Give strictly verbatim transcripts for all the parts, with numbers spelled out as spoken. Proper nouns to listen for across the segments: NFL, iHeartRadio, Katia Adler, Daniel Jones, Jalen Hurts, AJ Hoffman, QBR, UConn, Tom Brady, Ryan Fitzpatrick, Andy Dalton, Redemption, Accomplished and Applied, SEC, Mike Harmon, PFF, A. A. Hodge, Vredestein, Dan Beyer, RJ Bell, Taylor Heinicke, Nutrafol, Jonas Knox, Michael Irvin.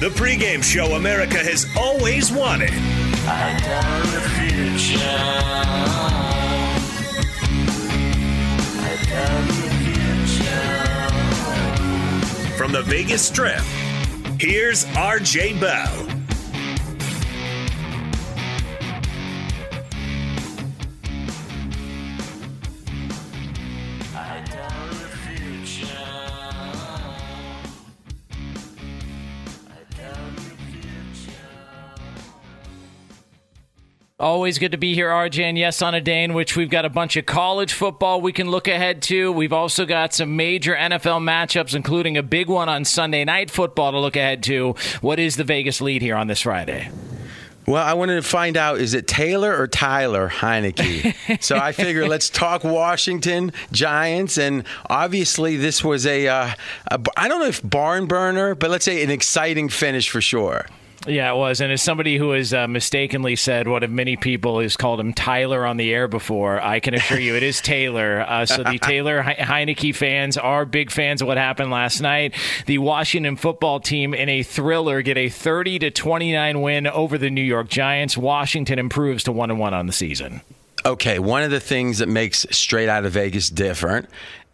The pregame show America has always wanted. I doubt the future. I doubt the future. From the Vegas Strip, here's R J Bell. Always good to be here, R J, and yes, on a day in which we've got a bunch of college football we can look ahead to. We've also got some major N F L matchups, including a big one on Sunday Night Football to look ahead to. What is the Vegas lead here on this Friday? Well, I wanted to find out, is it Taylor or Tyler Heinicke? So I figure let's talk Washington Giants. And obviously this was a, uh, a, I don't know if barn burner, but let's say an exciting finish for sure. Yeah, it was. And as somebody who has uh, mistakenly said what of many people has called him Tyler on the air before, I can assure you it is Taylor. Uh, so the Taylor Heinicke fans are big fans of what happened last night. The Washington football team in a thriller get a thirty to twenty-nine win over the New York Giants. Washington improves to one and one on the season. Okay, one of the things that makes Straight Outta Vegas different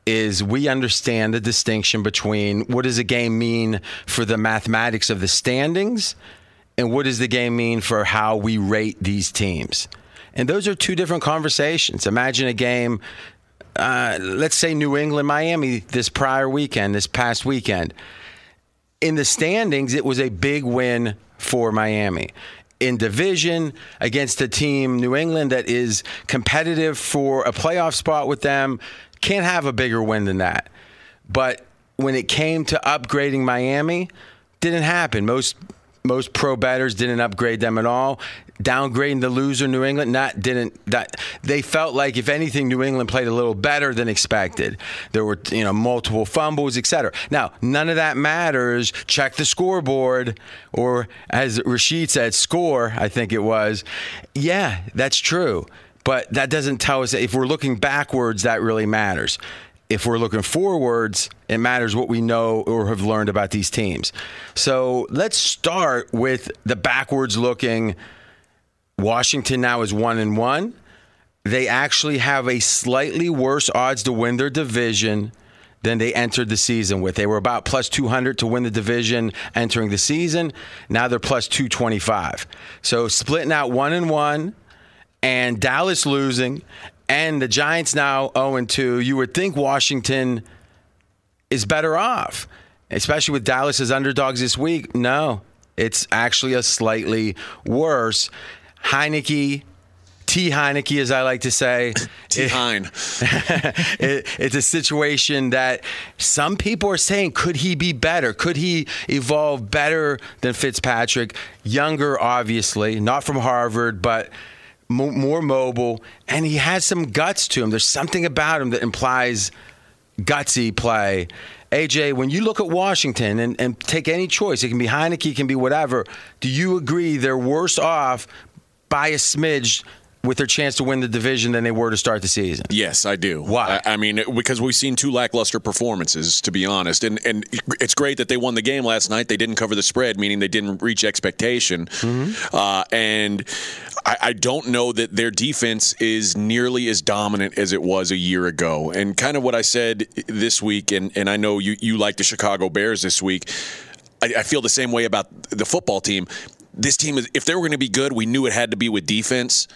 is we understand the distinction between what does a game mean for the mathematics of the standings and what does the game mean for how we rate these teams. And those are two different conversations. Imagine a game, uh, let's say New England, Miami, this prior weekend, this past weekend. In the standings, it was a big win for Miami. In division against a team, New England, that is competitive for a playoff spot with them, can't have a bigger win than that. But when it came to upgrading Miami, didn't happen. Most most pro bettors didn't upgrade them at all. Downgrading the loser, New England, not didn't that they felt like if anything, New England played a little better than expected. There were you know multiple fumbles, et cetera. Now none of that matters. Check the scoreboard, or as Rashid said, score. I think it was. Yeah, that's true. But that doesn't tell us that if we're looking backwards, that really matters. if we're looking forwards, it matters what we know or have learned about these teams. So let's start with the backwards-looking. Washington now is one and one. They actually have a slightly worse odds to win their division than they entered the season with. They were about plus two hundred to win the division entering the season. Now they're plus two twenty-five. So splitting out one and one, and Dallas losing, and the Giants now oh and two, you would think Washington is better off, especially with Dallas as underdogs this week. No, it's actually a slightly worse. Heinicke, T. Heinicke, as I like to say. T. Hein. it, it's a situation that some people are saying, could he be better? Could he evolve better than Fitzpatrick? Younger, obviously, not from Harvard, but mo- more mobile. And he has some guts to him. There's something about him that implies gutsy play. A J, when you look at Washington and, and take any choice, it can be Heinicke, it can be whatever, do you agree they're worse off by a smidge with their chance to win the division than they were to start the season? Yes, I do. Why? I, I mean, because we've seen two lackluster performances, to be honest. And and it's great that they won the game last night. They didn't cover the spread, meaning they didn't reach expectation. Mm-hmm. Uh, and I, I don't know that their defense is nearly as dominant as it was a year ago. And kind of what I said this week, and, and I know you, you like the Chicago Bears this week, I, I feel the same way about the football team. This team, is if they were going to be good, we knew it had to be with defense.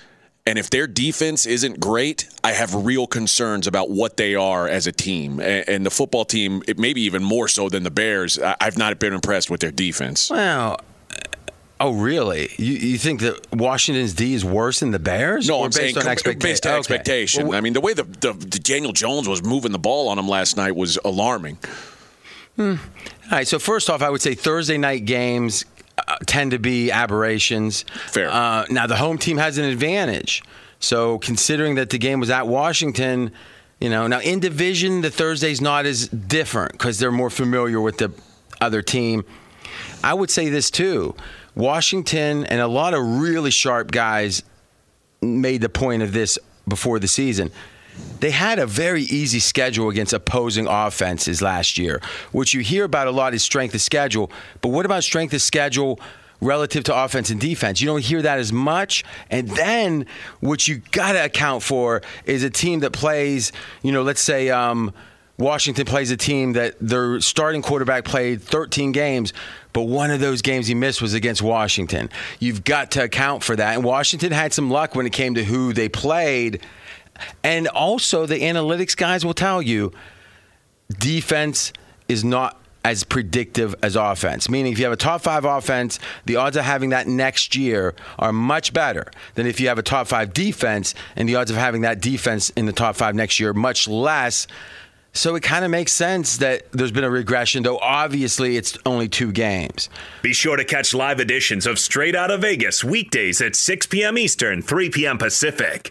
And if their defense isn't great, I have real concerns about what they are as a team. And the football team, it maybe even more so than the Bears, I've not been impressed with their defense. Well, oh, really? You, you think that Washington's D is worse than the Bears? No, or I'm based saying on expecta- based on okay. expectation. Well, I mean, the way the, the, the Daniel Jones was moving the ball on him last night was alarming. Hmm. All right, so first off, I would say Thursday night games Uh, tend to be aberrations. Fair. Uh, now, the home team has an advantage. So, considering that the game was at Washington, you know, now in division, the Thursday's not as different because they're more familiar with the other team. I would say this, too. Washington and a lot of really sharp guys made the point of this before the season. They had a very easy schedule against opposing offenses last year, which you hear about a lot is strength of schedule. But what about strength of schedule relative to offense and defense? You don't hear that as much. And then what you got to account for is a team that plays, you know, let's say um, Washington plays a team that their starting quarterback played thirteen games, but one of those games he missed was against Washington. You've got to account for that. And Washington had some luck when it came to who they played. And also, the analytics guys will tell you defense is not as predictive as offense. Meaning, if you have a top five offense, the odds of having that next year are much better than if you have a top five defense, and the odds of having that defense in the top five next year are much less. So it kind of makes sense that there's been a regression, though obviously it's only two games. Be sure to catch live editions of Straight Outta Vegas weekdays at six p.m. Eastern, three p.m. Pacific.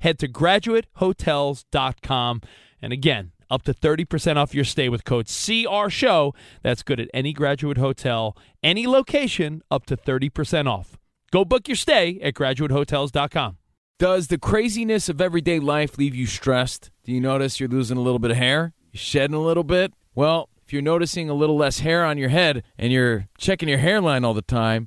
Head to graduate hotels dot com, and again, up to thirty percent off your stay with code C R S H O W. That's good at any Graduate Hotel, any location, up to thirty percent off. Go book your stay at graduate hotels dot com. Does the craziness of everyday life leave you stressed? Do you notice you're losing a little bit of hair? You're shedding a little bit? Well, if you're noticing a little less hair on your head and you're checking your hairline all the time,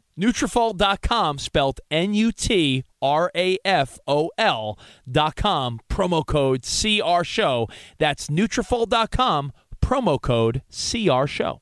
Nutrafol dot com, spelled N U T R A F O L dot com, promo code C R Show. That's Nutrafol dot com, promo code C R Show.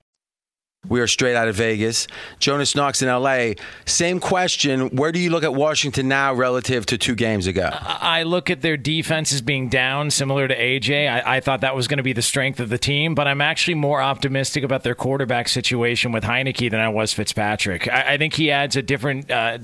We are straight out of Vegas. Jonas Knox in L A. Same question. Where do you look at Washington now relative to two games ago? I look at their defense as being down, similar to A J. I, I thought that was going to be the strength of the team, but I'm actually more optimistic about their quarterback situation with Heinicke than I was Fitzpatrick. I, I think he adds a different, uh,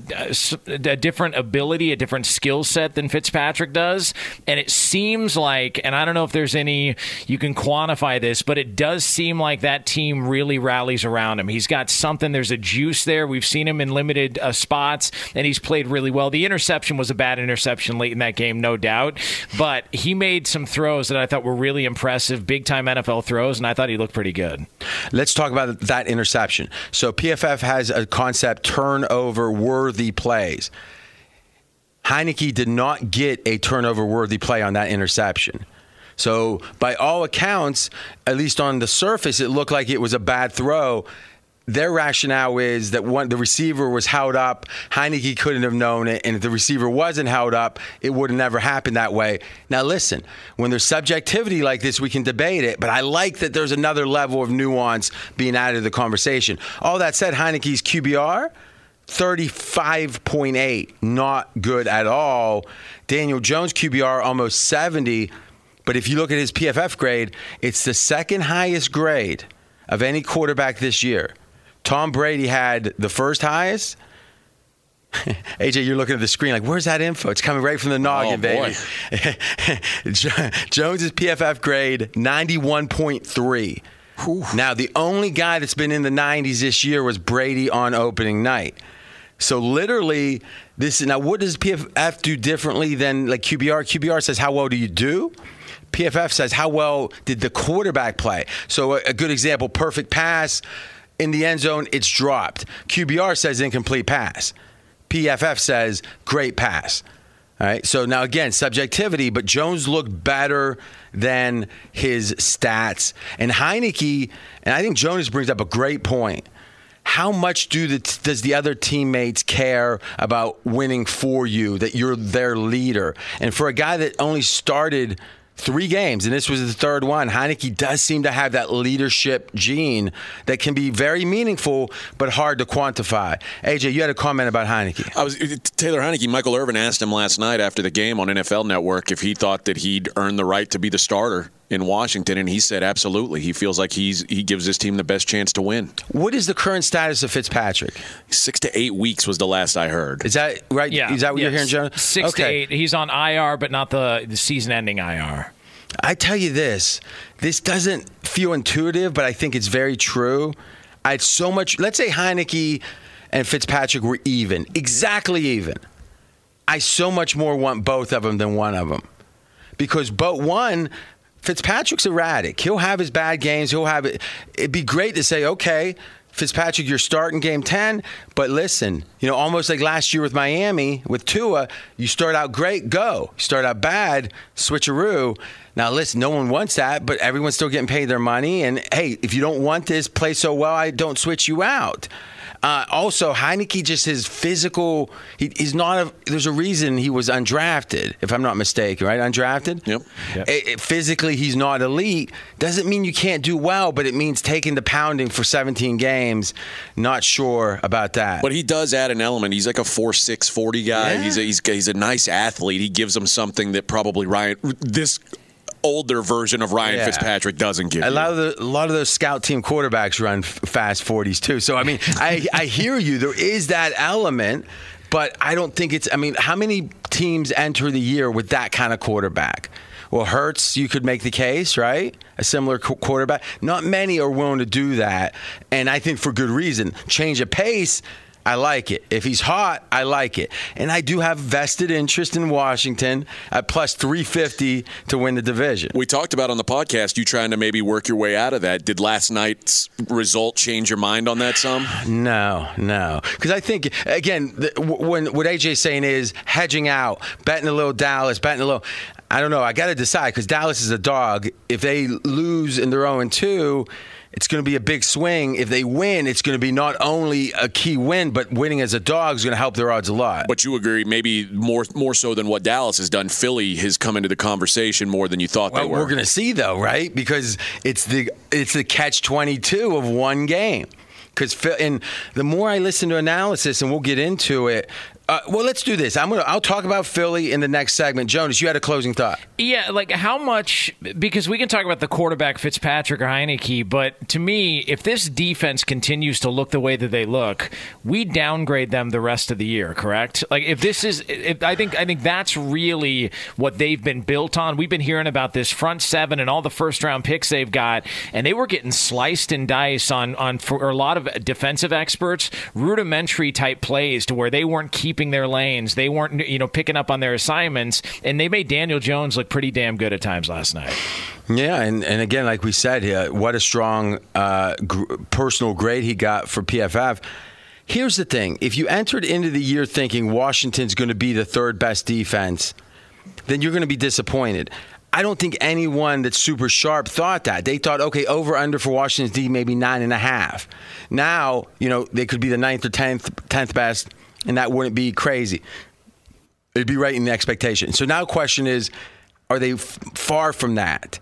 a different ability, a different skill set than Fitzpatrick does, and it seems like, and I don't know if there's any, you can quantify this, but it does seem like that team really rallies around him. He's got something. There's a juice there. We've seen him in limited uh, spots, and he's played really well. The interception was a bad interception late in that game, no doubt, but he made some throws that I thought were really impressive, big-time N F L throws, and I thought he looked pretty good. Let's talk about that interception. So P F F has a concept, turnover-worthy plays. Heinicke did not get a turnover-worthy play on that interception. So by all accounts, at least on the surface, it looked like it was a bad throw. Their rationale is that one, the receiver was held up. Heinicke couldn't have known it. And if the receiver wasn't held up, it would have never happened that way. Now, listen, when there's subjectivity like this, we can debate it. But I like that there's another level of nuance being added to the conversation. All that said, Heinicke's Q B R, thirty-five point eight. Not good at all. Daniel Jones' Q B R, almost seventy. But if you look at his P F F grade, it's the second highest grade of any quarterback this year. Tom Brady had the first highest. A J, you're looking at the screen like, where's that info? It's coming right from the noggin, baby. Jones' P F F grade, ninety-one point three. Whew. Now, the only guy that's been in the nineties this year was Brady on opening night. So literally, this is, now what does P F F do differently than like Q B R? Q B R says, how well do you do? P F F says, how well did the quarterback play? So a, a good example, perfect pass in the end zone, it's dropped. Q B R says incomplete pass. P F F says great pass. All right. So now, again, subjectivity, but Jones looked better than his stats. And Heinicke, and I think Jonas brings up a great point. How much do the, does the other teammates care about winning for you, that you're their leader? And for a guy that only started three games, and this was the third one, Heinicke does seem to have that leadership gene that can be very meaningful but hard to quantify. A J, you had a comment about Heinicke. I was Taylor Heinicke, Michael Irvin asked him last night after the game on N F L Network if he thought that he'd earned the right to be the starter in Washington, and he said absolutely. He feels like he's he gives his team the best chance to win. What is the current status of Fitzpatrick? Six to eight weeks was the last I heard. Is that right? Yeah. Is that what yeah. you're hearing, John? Six okay. to eight. He's on I R, but not the, the season-ending I R. I tell you this. This doesn't feel intuitive, but I think it's very true. I'd so much. Let's say Heinicke and Fitzpatrick were even. Exactly even. I so much more want both of them than one of them. Because but one... Fitzpatrick's erratic. He'll have his bad games. He'll have it. It'd be great to say, okay, Fitzpatrick, you're starting game ten, but listen, you know, almost like last year with Miami, with Tua, you start out great, go. You start out bad, switcheroo. Now, listen, no one wants that, but everyone's still getting paid their money. And, hey, if you don't want this, play so well, I don't switch you out. Uh, also, Heinicke, just his physical, he, he's not, a, there's a reason he was undrafted, if I'm not mistaken, right? Undrafted? Yep. yep. It, it, physically, he's not elite. Doesn't mean you can't do well, but it means taking the pounding for seventeen games. Not sure about that. But he does add an element. He's like a four six, forty guy. Yeah. He's, a, he's, he's a nice athlete. He gives them something that probably Ryan, this older version of Ryan yeah. Fitzpatrick doesn't give. A lot of the, a lot of those scout team quarterbacks run fast forties too. So I mean, I, I hear you. There is that element, but I don't think it's. I mean, how many teams enter the year with that kind of quarterback? Well, Hurts, you could make the case, right? A similar qu- quarterback. Not many are willing to do that, and I think for good reason. Change of pace. I like it. If he's hot, I like it. And I do have vested interest in Washington at plus three fifty to win the division. We talked about on the podcast you trying to maybe work your way out of that. Did last night's result change your mind on that some? No, no. Because I think, again, the, when what A J's saying is hedging out, betting a little Dallas, betting a little... I don't know. I got to decide because Dallas is a dog. If they lose and they're oh and two... it's going to be a big swing. If they win, it's going to be not only a key win, but winning as a dog is going to help their odds a lot. But you agree, maybe more more so than what Dallas has done, Philly has come into the conversation more than you thought well, they were. We're going to see, though, right? Because it's the it's the catch twenty-two of one game. Because and the more I listen to analysis, and we'll get into it. Uh, well, let's do this. I'm gonna. I'll talk about Philly in the next segment. Jonas, you had a closing thought. Yeah, like how much? Because we can talk about the quarterback, Fitzpatrick or Heinicke, but to me, if this defense continues to look the way that they look, we downgrade them the rest of the year. Correct? Like if this is, if, I think, I think that's really what they've been built on. We've been hearing about this front seven and all the first round picks they've got, and they were getting sliced and diced on on for a lot of defensive experts, rudimentary type plays to where they weren't keeping their lanes. They weren't, you know, picking up on their assignments, and they made Daniel Jones look pretty damn good at times last night. Yeah, and, and again, like we said, uh, what a strong uh, gr- personal grade he got for P F F. Here's the thing. If you entered into the year thinking Washington's going to be the third best defense, then you're going to be disappointed. I don't think anyone that's super sharp thought that. They thought, okay, over under for Washington's D maybe nine and a half. Now, you know, they could be the ninth or tenth, tenth best, and that wouldn't be crazy. It'd be right in the expectation. So now the question is, are they f- far from that?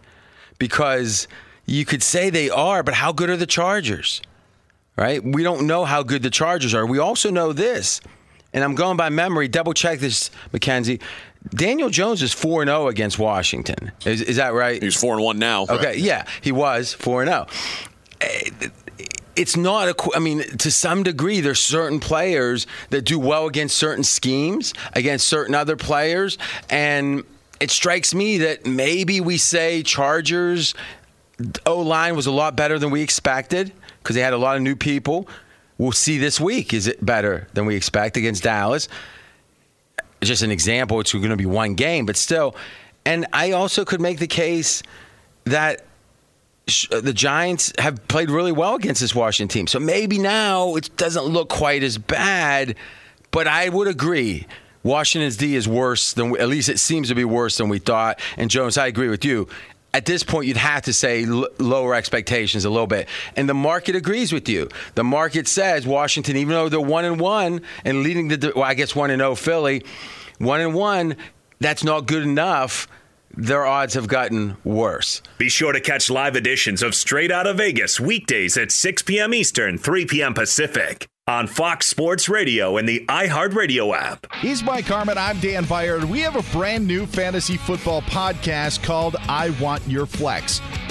Because you could say they are, but how good are the Chargers? Right? We don't know how good the Chargers are. We also know this, and I'm going by memory. Double check this, Mackenzie. Daniel Jones is four and oh against Washington. Is, is that right? He's four and one now. Okay, right. Yeah, he was four and oh. It's not a, I mean, to some degree, there's certain players that do well against certain schemes, against certain other players, and it strikes me that maybe we say Chargers O-line was a lot better than we expected because they had a lot of new people. We'll see this week, is it better than we expect against Dallas? Just an example, it's going to be one game, but still. And I also could make the case that the Giants have played really well against this Washington team. So maybe now it doesn't look quite as bad, but I would agree. Washington's D is worse than, we, at least it seems to be worse than we thought. And Jones, I agree with you. At this point, you'd have to say l- lower expectations a little bit. And the market agrees with you. The market says Washington, even though they're one and one and leading the, well, I guess one and oh Philly, one and one, that's not good enough. Their odds have gotten worse. Be sure to catch live editions of Straight Outta Vegas weekdays at six p.m. Eastern, three p.m. Pacific. on Fox Sports Radio and the iHeartRadio app. He's Mike Harmon. I'm Dan Beyer. We have a brand new fantasy football podcast called I Want Your Flex.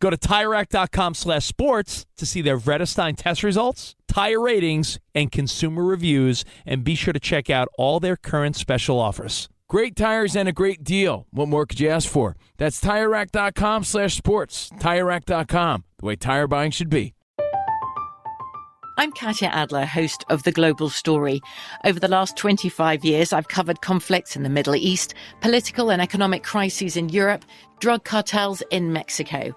Go to tire rack dot com slash sports to see their Vredestein test results, tire ratings, and consumer reviews, and be sure to check out all their current special offers. Great tires and a great deal. What more could you ask for? That's tire rack dot com slash sports. tire rack dot com, the way tire buying should be. I'm Katia Adler, host of The Global Story. Over the last twenty-five years, I've covered conflicts in the Middle East, political and economic crises in Europe, drug cartels in Mexico.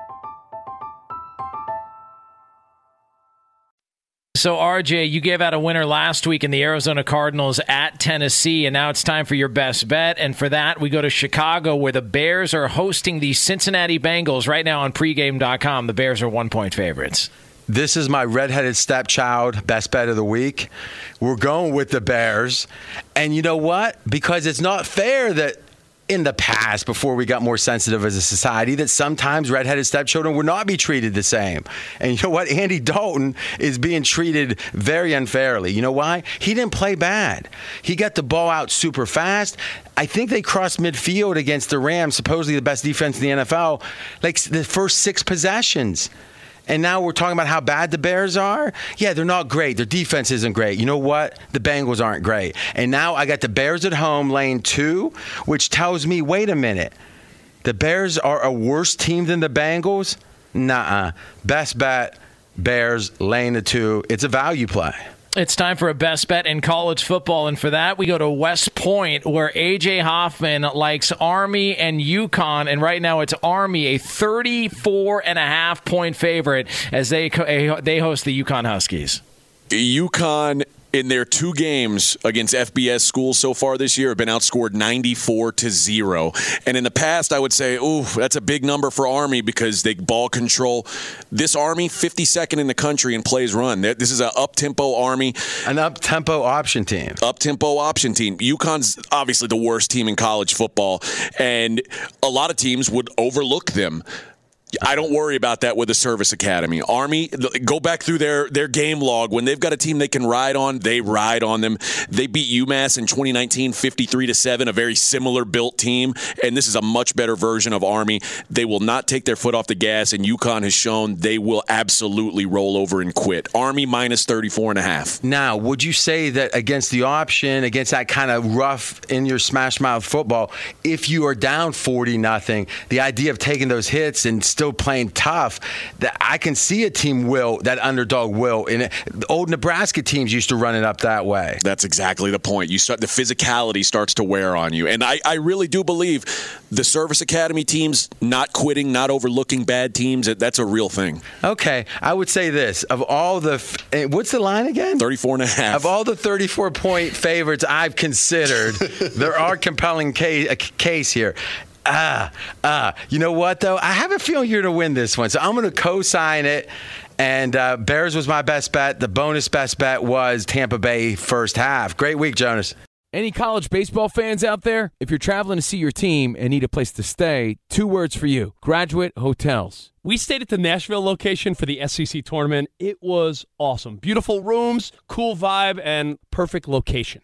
So, R J, you gave out a winner last week in the Arizona Cardinals at Tennessee, and now it's time for your best bet. And for that, we go to Chicago, where the Bears are hosting the Cincinnati Bengals right now on pregame dot com. The Bears are one-point favorites. This is my redheaded stepchild best bet of the week. We're going with the Bears. And you know what? Because it's not fair that in the past, before we got more sensitive as a society, that sometimes redheaded stepchildren would not be treated the same. And you know what? Andy Dalton is being treated very unfairly. You know why? He didn't play bad. He got the ball out super fast. I think they crossed midfield against the Rams, supposedly the best defense in the N F L, like the first six possessions. And now we're talking about how bad the Bears are? Yeah, they're not great. Their defense isn't great. You know what? The Bengals aren't great. And now I got the Bears at home, lane two, which tells me, wait a minute, the Bears are a worse team than the Bengals? Nuh-uh. Best bet, Bears, lane the two. It's a value play. It's time for a best bet in college football, and for that, we go to West Point, where A J Hoffman likes Army and UConn, and right now it's Army, a thirty-four and a half point favorite as they they host the UConn Huskies. UConn in their two games against F B S schools so far this year have been outscored ninety-four to zero. And in the past, I would say, ooh, that's a big number for Army because they ball control. This Army, fifty-second in the country in plays run. This is an up-tempo Army. An up-tempo option team. Up-tempo option team. UConn's obviously the worst team in college football, and a lot of teams would overlook them. I don't worry about that with the service academy. Army, go back through their, their game log. When they've got a team they can ride on, they ride on them. They beat UMass in twenty nineteen fifty-three to seven, a very similar built team, and this is a much better version of Army. They will not take their foot off the gas, and UConn has shown they will absolutely roll over and quit. Army minus thirty-four and a half. Now, would you say that against the option, against that kind of rough in your smash mouth football, if you are down forty nothing, the idea of taking those hits and still still playing tough, that I can see a team will, that underdog will. And old Nebraska teams used to run it up that way. That's exactly the point. You start, the physicality starts to wear on you. And I, I really do believe the service academy teams not quitting, not overlooking bad teams, that's a real thing. Okay. I would say this. Of all the, what's the line again? thirty-four and a half. Of all the thirty-four point favorites I've considered, there are compelling case, a case here. Ah, ah. You know what, though? I have a feeling you're going to win this one, so I'm going to co-sign it. And uh, Bears was my best bet. The bonus best bet was Tampa Bay first half. Great week, Jonas. Any college baseball fans out there? If you're traveling to see your team and need a place to stay, two words for you: Graduate Hotels. We stayed at the Nashville location for the S E C tournament. It was awesome. Beautiful rooms, cool vibe, and perfect location.